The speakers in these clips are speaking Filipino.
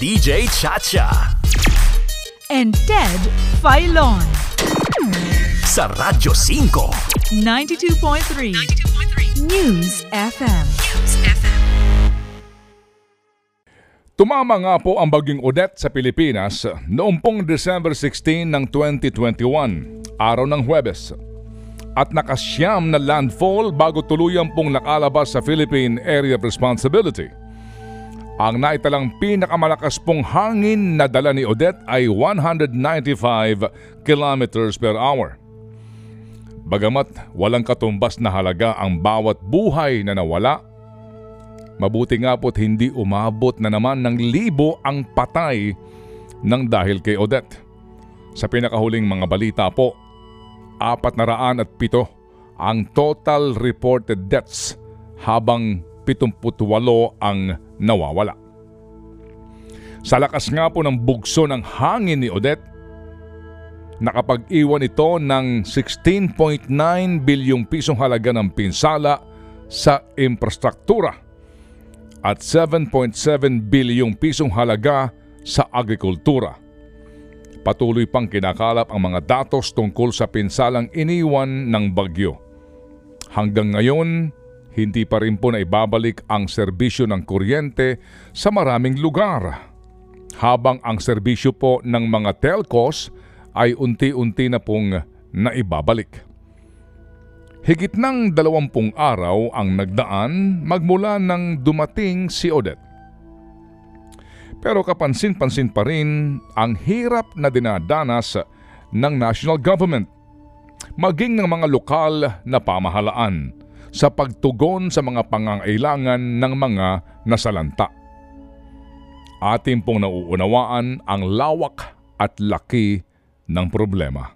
DJ Chacha and Ted Failon sa Radyo 5 92.3 News FM. Tumama nga po ang bagyong Odette sa Pilipinas noong pong December 16 ng 2021, araw ng Huwebes. At nakasyam na landfall bago tuluyang pong nakalabas sa Philippine Area of Responsibility. Ang naitalang pinakamalakas pong hangin na dala ni Odette ay 195 kilometers per hour. Bagamat walang katumbas na halaga ang bawat buhay na nawala, mabuti nga po't hindi umabot na naman ng libo ang patay ng dahil kay Odette. Sa pinakahuling mga balita po, 407 ang total reported deaths habang 78 ang nawawala. Sa lakas nga po ng bugso ng hangin ni Odette, nakapag-iwan ito ng 16.9 bilyong pisong halaga ng pinsala sa infrastruktura at 7.7 bilyong pisong halaga sa agrikultura. Patuloy pang kinakalap ang mga datos tungkol sa pinsalang iniwan ng bagyo. Hanggang ngayon, hindi pa rin po na ibabalik ang serbisyo ng kuryente sa maraming lugar, habang ang serbisyo po ng mga telcos ay unti-unti na pong naibabalik. Higit ng 20 araw ang nagdaan magmula nang dumating si Odette. Pero kapansin-pansin pa rin ang hirap na dinadanas ng national government, maging ng mga lokal na pamahalaan, sa pagtugon sa mga pangangailangan ng mga nasalanta. Atin pong nauunawaan ang lawak at laki ng problema.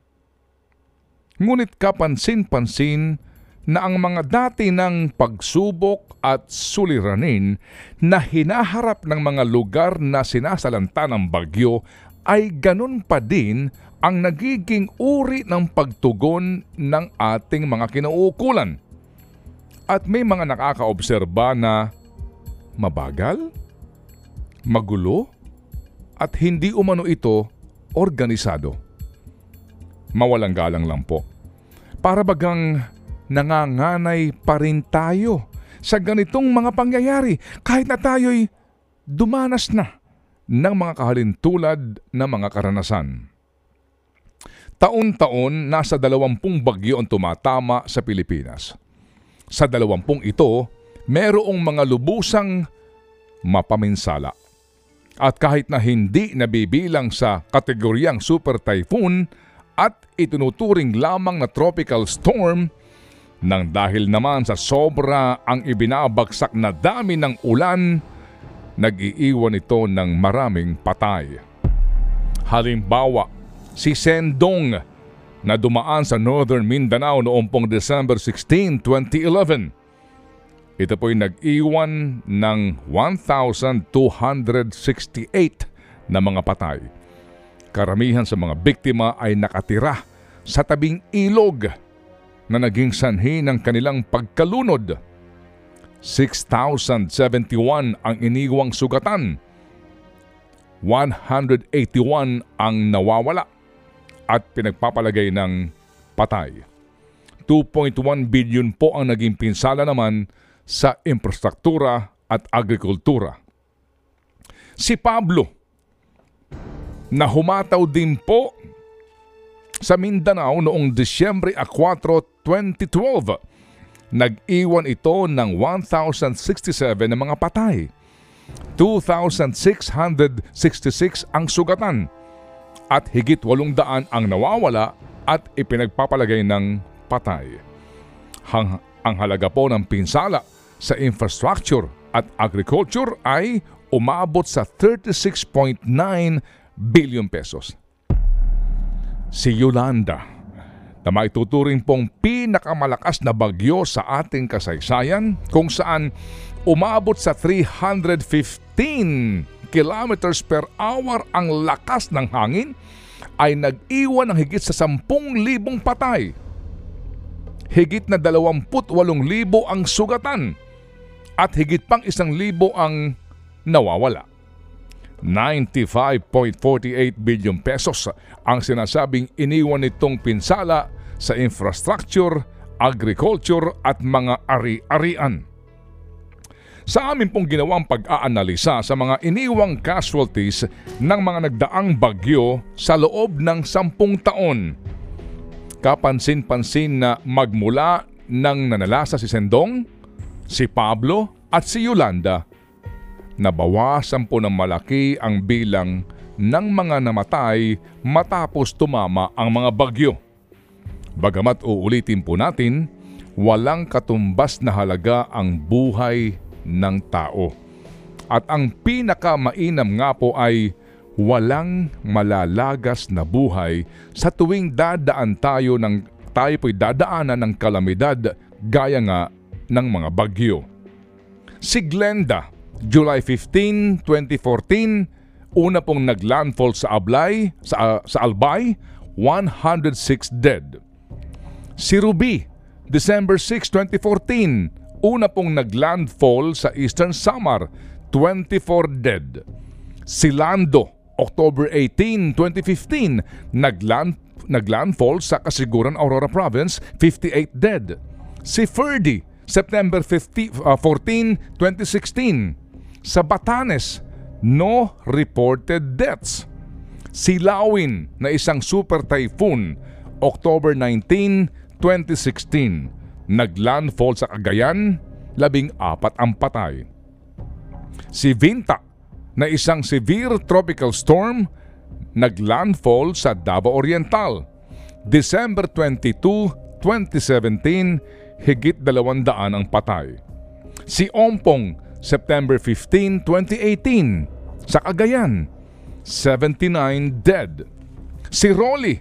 Ngunit kapansin-pansin na ang mga dati ng pagsubok at suliranin na hinaharap ng mga lugar na sinasalanta ng bagyo ay ganun pa din ang nagiging uri ng pagtugon ng ating mga kinauukulan. At may mga nakakaobserba na mabagal, magulo, at hindi umano ito organisado. Mawalang galang lang po. Para bagang nanganganay pa rin tayo sa ganitong mga pangyayari kahit na tayo'y dumanas na ng mga kahalintulad na mga karanasan. Taon-taon, nasa 20 bagyo ang tumatama sa Pilipinas. Sa 20 ito, merong mga lubusang mapaminsala. At kahit na hindi nabibilang sa kategoryang super typhoon at itinuturing lamang na tropical storm, nang dahil naman sa sobra ang ibinabagsak na dami ng ulan, nag-iiwan ito ng maraming patay. Halimbawa, si Sendong na dumaan sa Northern Mindanao noong pong December 16, 2011. Ito po'y nag-iwan ng 1,268 na mga patay. Karamihan sa mga biktima ay nakatira sa tabing ilog na naging sanhi ng kanilang pagkalunod. 6,071 ang iniwang sugatan. 181 ang nawawala at pinagpapalagay ng patay. 2.1 billion po ang naging pinsala naman sa infrastruktura at agrikultura. Si Pablo, na humataw din po sa Mindanao noong Disyembre 4, 2012, nag-iwan ito ng 1,067 na mga patay. 2,666 ang sugatan at higit 800 ang nawawala at ipinagpapalagay ng patay. Ang halaga po ng pinsala sa infrastructure at agriculture ay umabot sa 36.9 billion pesos. Si Yolanda, na maituturing pong pinakamalakas na bagyo sa ating kasaysayan, kung saan umabot sa 315 kilometers per hour ang lakas ng hangin, ay nag-iwan ng higit sa 10,000 patay. Higit na 28,000 ang sugatan at higit pang 1,000 ang nawawala. 95.48 billion pesos ang sinasabing iniwan nitong pinsala sa infrastructure, agriculture at mga ari-arian. Sa amin pong ginawang pag-aanalisa sa mga iniwang casualties ng mga nagdaang bagyo sa loob ng 10 taon, kapansin-pansin na magmula nang nanalasa si Sendong, si Pablo at si Yolanda, nabawasan po ng malaki ang bilang ng mga namatay matapos tumama ang mga bagyo. Bagamat uulitin po natin, walang katumbas na halaga ang buhay ng tao. At ang pinakamainam nga po ay walang malalagas na buhay sa tuwing dadaan tayo po'y dadaanan ng kalamidad gaya nga ng mga bagyo. Si Glenda, July 15, 2014, una pong nag-landfall sa Albay, 106 dead. Si Ruby, December 6, 2014, una pong naglandfall sa Eastern Samar, 24 dead. Si Lando, October 18, 2015, naglandfall sa Kasiguran, Aurora Province, 58 dead. Si Ferdy, September 14, 2016, sa Batanes, no reported deaths. Si Lawin na isang super typhoon, October 19, 2016. Naglandfall sa Cagayan, 14 ang patay. Si Vinta na isang severe tropical storm, naglandfall sa Davao Oriental, December 22, 2017, higit 200 ang patay. Si Ompong, September 15, 2018, sa Cagayan, 79 dead. Si Rolly,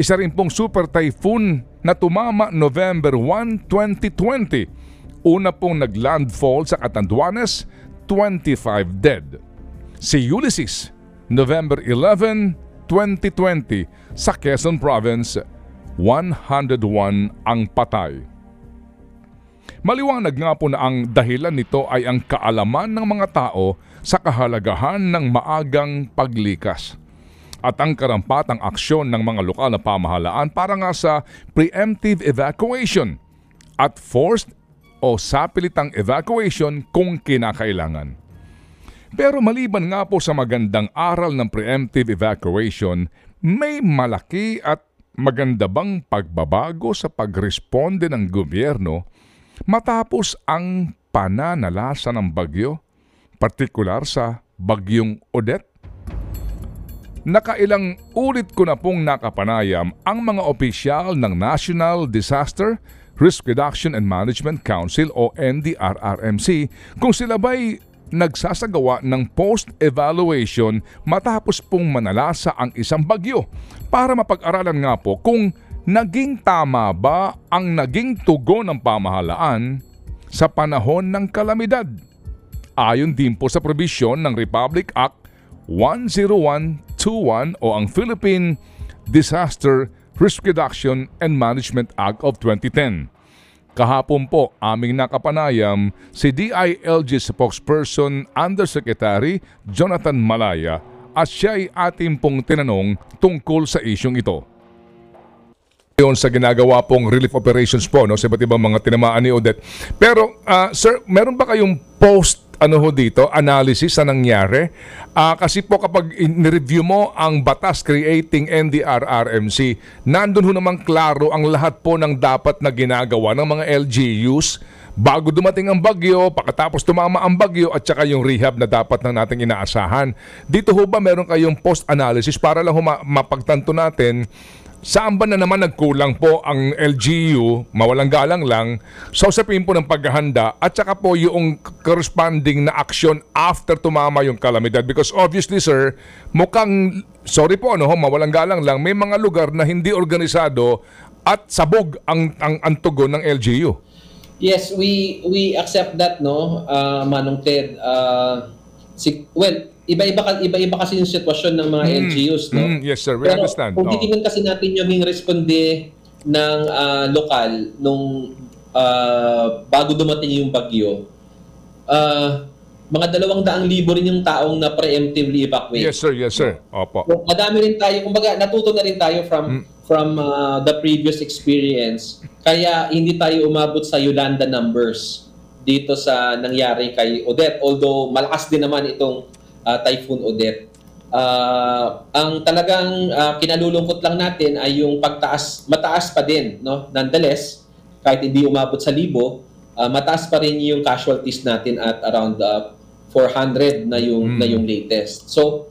isa rin pong super typhoon na tumama November 1, 2020. Una pong naglandfall sa Catanduanes, 25 dead. Si Ulysses, November 11, 2020, sa Quezon Province, 101 ang patay. Maliwanag nga po na ang dahilan nito ay ang kaalaman ng mga tao sa kahalagahan ng maagang paglikas at ang karampatang aksyon ng mga lokal na pamahalaan para nga sa preemptive evacuation at forced o sapilitang evacuation kung kinakailangan. Pero maliban nga po sa magandang aral ng preemptive evacuation, may malaki at maganda bang pagbabago sa pagresponde ng gobyerno matapos ang pananalasa ng bagyo, partikular sa bagyong Odette? Nakailang ulit ko na pong nakapanayam ang mga opisyal ng National Disaster Risk Reduction and Management Council o NDRRMC kung sila ba'y nagsasagawa ng post-evaluation matapos pong manalasa ang isang bagyo para mapag-aralan nga po kung naging tama ba ang naging tugon ng pamahalaan sa panahon ng kalamidad. Ayon din po sa probisyon ng Republic Act 10121 o ang Philippine Disaster Risk Reduction and Management Act of 2010. Kahapon po aming nakapanayam si DILG spokesperson Undersecretary Jonathan Malaya at siya'y ating pong tinanong tungkol sa isyong ito. Yon sa ginagawa pong relief operations po no, sa iba't ibang mga tinamaan ni Odette. Pero sir, meron ba kayong analysis na nangyari? Kasi po kapag in-review mo ang batas creating NDRRMC, nandun ho naman klaro ang lahat po ng dapat na ginagawa ng mga LGUs bago dumating ang bagyo, pagkatapos tumama ang bagyo at saka yung rehab na dapat na nating inaasahan. Dito ho ba meron kayong post-analysis para lang mapagtanto natin saan ba na naman nagkulang po ang LGU, mawalang galang lang, sa usapin po ng paghahanda at saka po yung corresponding na action after tumama yung kalamidad? Because obviously sir, mukhang, sorry po ano, mawalang galang lang, may mga lugar na hindi organisado at sabog ang tugon ng LGU. Yes, we accept that no, Manong Ted. Iba-iba kasi yung sitwasyon ng mga LGUs, no? Yes, sir. We understand. Pero kung titingnan kasi natin yung responde ng lokal nung bago dumating yung bagyo, mga 200,000 rin yung taong na preemptively evacuate. Yes sir, yes sir. Opo. So, madami rin tayo, kumbaga natuto na rin tayo from the previous experience. Kaya hindi tayo umabot sa Yolanda numbers dito sa nangyari kay Odette. Although malakas din naman itong Typhoon Odette. Ang talagang kinalulungkot lang natin ay yung pagtaas, mataas pa din, no? Nonetheless, kahit hindi umabot sa 1,000, mataas pa rin yung casualties natin at around 400 na yung latest. So,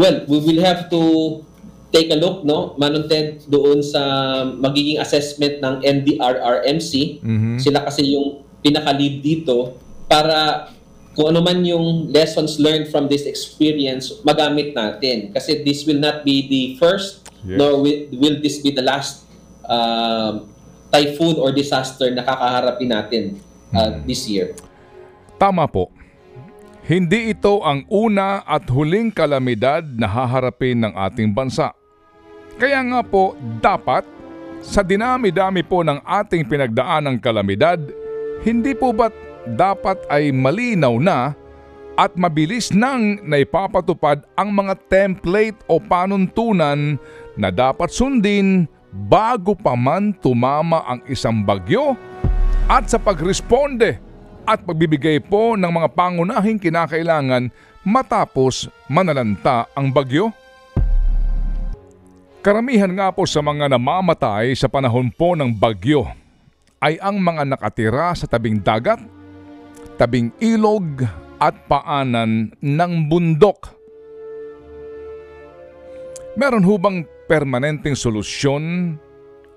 well, we will have to take a look, no? Manunted doon sa magiging assessment ng NDRRMC. Mm-hmm. Sila kasi yung pinaka-lead dito para kung ano man yung lessons learned from this experience, magamit natin. Kasi this will not be the first, yes, nor will this be the last typhoon or disaster na kakaharapin natin this year. Tama po. Hindi ito ang una at huling kalamidad na haharapin ng ating bansa. Kaya nga po, dapat sa dinami-dami po ng ating pinagdaanang kalamidad, hindi po ba't dapat ay malinaw na at mabilis nang naipapatupad ang mga template o panuntunan na dapat sundin bago pa man tumama ang isang bagyo at sa pagresponde at pagbibigay po ng mga pangunahing kinakailangan matapos manalanta ang bagyo? Karamihan nga po sa mga namamatay sa panahon po ng bagyo ay ang mga nakatira sa tabing dagat, tabing ilog at paanan ng bundok. Meron hubang permanenteng solusyon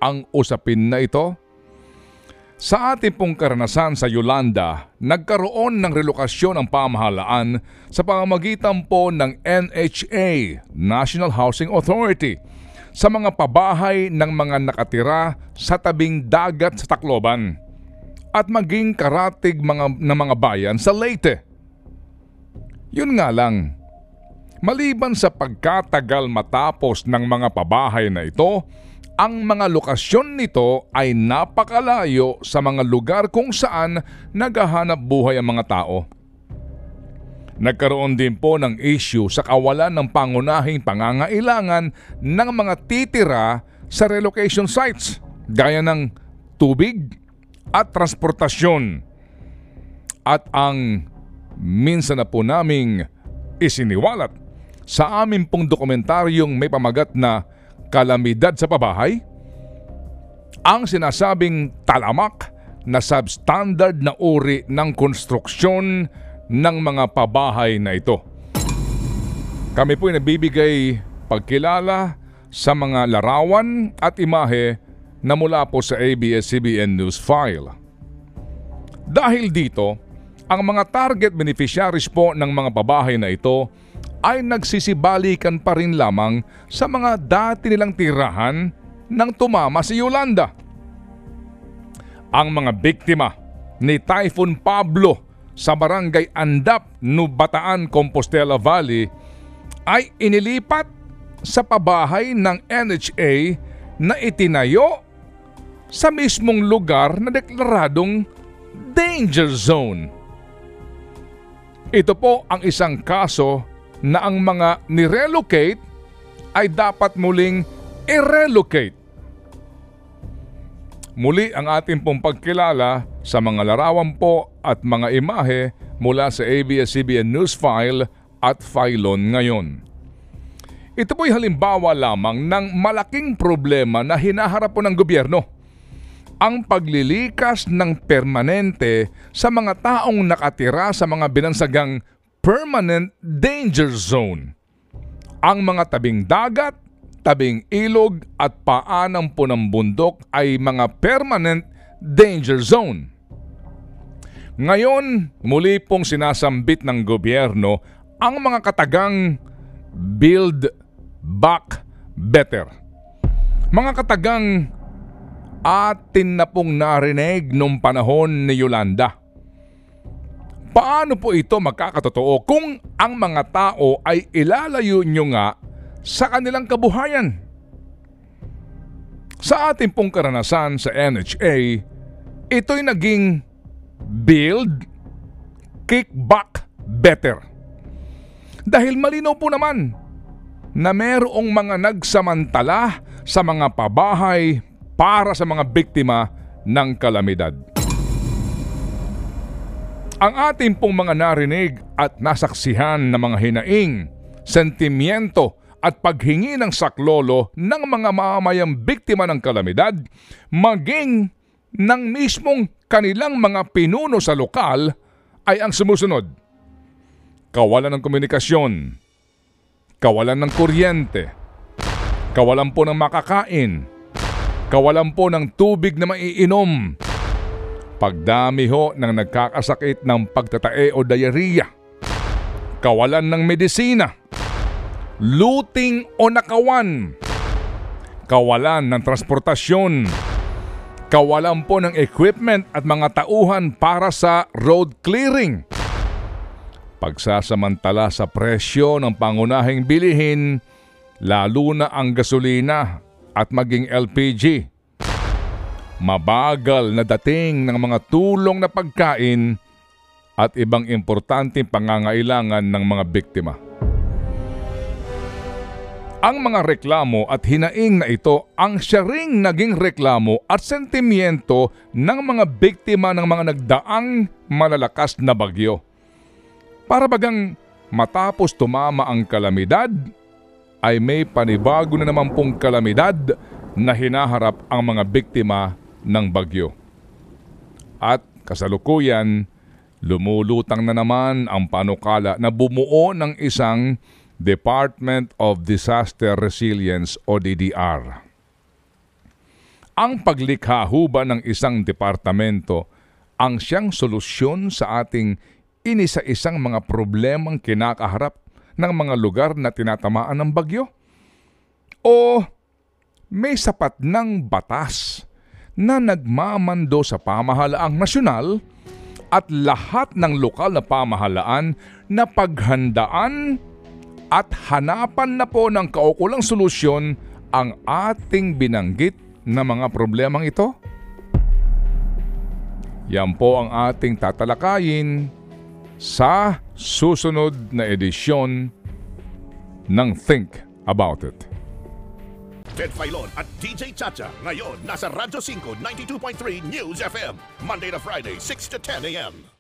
ang usapin na ito? Sa ating pong karanasan sa Yolanda, nagkaroon ng relokasyon ang pamahalaan sa pamamagitan po ng NHA, National Housing Authority, sa mga pabahay ng mga nakatira sa tabing dagat sa Tacloban at maging karatig ng mga bayan sa Leyte. Yun nga lang, maliban sa pagkatagal matapos ng mga pabahay na ito, ang mga lokasyon nito ay napakalayo sa mga lugar kung saan naghahanap buhay ang mga tao. Nagkaroon din po ng issue sa kawalan ng pangunahing pangangailangan ng mga titira sa relocation sites gaya ng tubig at transportasyon. At ang minsan na po naming isiniwalat sa amin pong dokumentaryong may pamagat na Kalamidad sa Pabahay, ang sinasabing talamak na substandard na uri ng konstruksyon ng mga pabahay na ito. Kami po'y nabibigay pagkilala sa mga larawan at imahe na mula po sa ABS-CBN News File. Dahil dito, ang mga target beneficiaries po ng mga pabahay na ito ay nagsisibalikan pa rin lamang sa mga dati nilang tirahan nang tumama si Yolanda. Ang mga biktima ni Typhoon Pablo sa barangay Andap, Bataan, Compostela Valley ay inilipat sa pabahay ng NHA na itinayo sa mismong lugar na deklaradong danger zone. Ito po ang isang kaso na ang mga nirelocate ay dapat muling irelocate. Muli ang ating pong pagkilala sa mga larawan po at mga imahe mula sa ABS-CBN News File at Failon ngayon. Ito po'y halimbawa lamang ng malaking problema na hinaharap po ng gobyerno. Ang paglilikas ng permanente sa mga taong nakatira sa mga binansagang Permanent Danger Zone. Ang mga tabing dagat, tabing ilog at paanan po ng bundok ay mga Permanent Danger Zone. Ngayon, muli pong sinasambit ng gobyerno ang mga katagang Build Back Better. Mga katagang atin na pong narinig noong panahon ni Yolanda. Paano po ito magkakatotoo kung ang mga tao ay ilalayo nyo nga sa kanilang kabuhayan? Sa ating pong karanasan sa NHA, ito'y naging build, kick back better. Dahil malinaw po naman na merong mga nagsamantala sa mga pabahay para sa mga biktima ng kalamidad. Ang ating pong mga narinig at nasaksihan na mga hinaing, sentimiento at paghingi ng saklolo ng mga mamamayang biktima ng kalamidad, maging ng mismong kanilang mga pinuno sa lokal ay ang sumusunod: kawalan ng komunikasyon, kawalan ng kuryente, kawalan po ng makakain, kawalan po ng tubig na maiinom, pagdami ho ng nagkakasakit ng pagtatae o diarrhea, kawalan ng medisina, looting o nakawan, kawalan ng transportasyon, kawalan po ng equipment at mga tauhan para sa road clearing, pagsasamantala sa presyo ng pangunahing bilihin, lalo na ang gasolina at maging LPG, mabagal na dating ng mga tulong na pagkain at ibang importanteng pangangailangan ng mga biktima. Ang mga reklamo at hinaing na ito ang siya ring naging reklamo at sentimiento ng mga biktima ng mga nagdaang malalakas na bagyo. Para bagang matapos tumama ang kalamidad, ay may panibago na naman pong kalamidad na hinaharap ang mga biktima ng bagyo. At kasalukuyan, lumulutang na naman ang panukala na bumuo ng isang Department of Disaster Resilience o DDR. Ang paglikha huba ng isang departamento ang siyang solusyon sa ating inisa-isang mga problemang kinakaharap ng mga lugar na tinatamaan ng bagyo? O may sapat ng batas na nagmamando sa pamahalaang nasyonal at lahat ng lokal na pamahalaan na paghandaan at hanapan na po ng kaukulang solusyon ang ating binanggit na mga problemang ito? Yan po ang ating tatalakayin sa susunod na edisyon ng Think About It. Ted Failon at DJ Chacha ngayon nasa Radyo 5 92.3 News FM, Monday to Friday 6 to 10 a.m.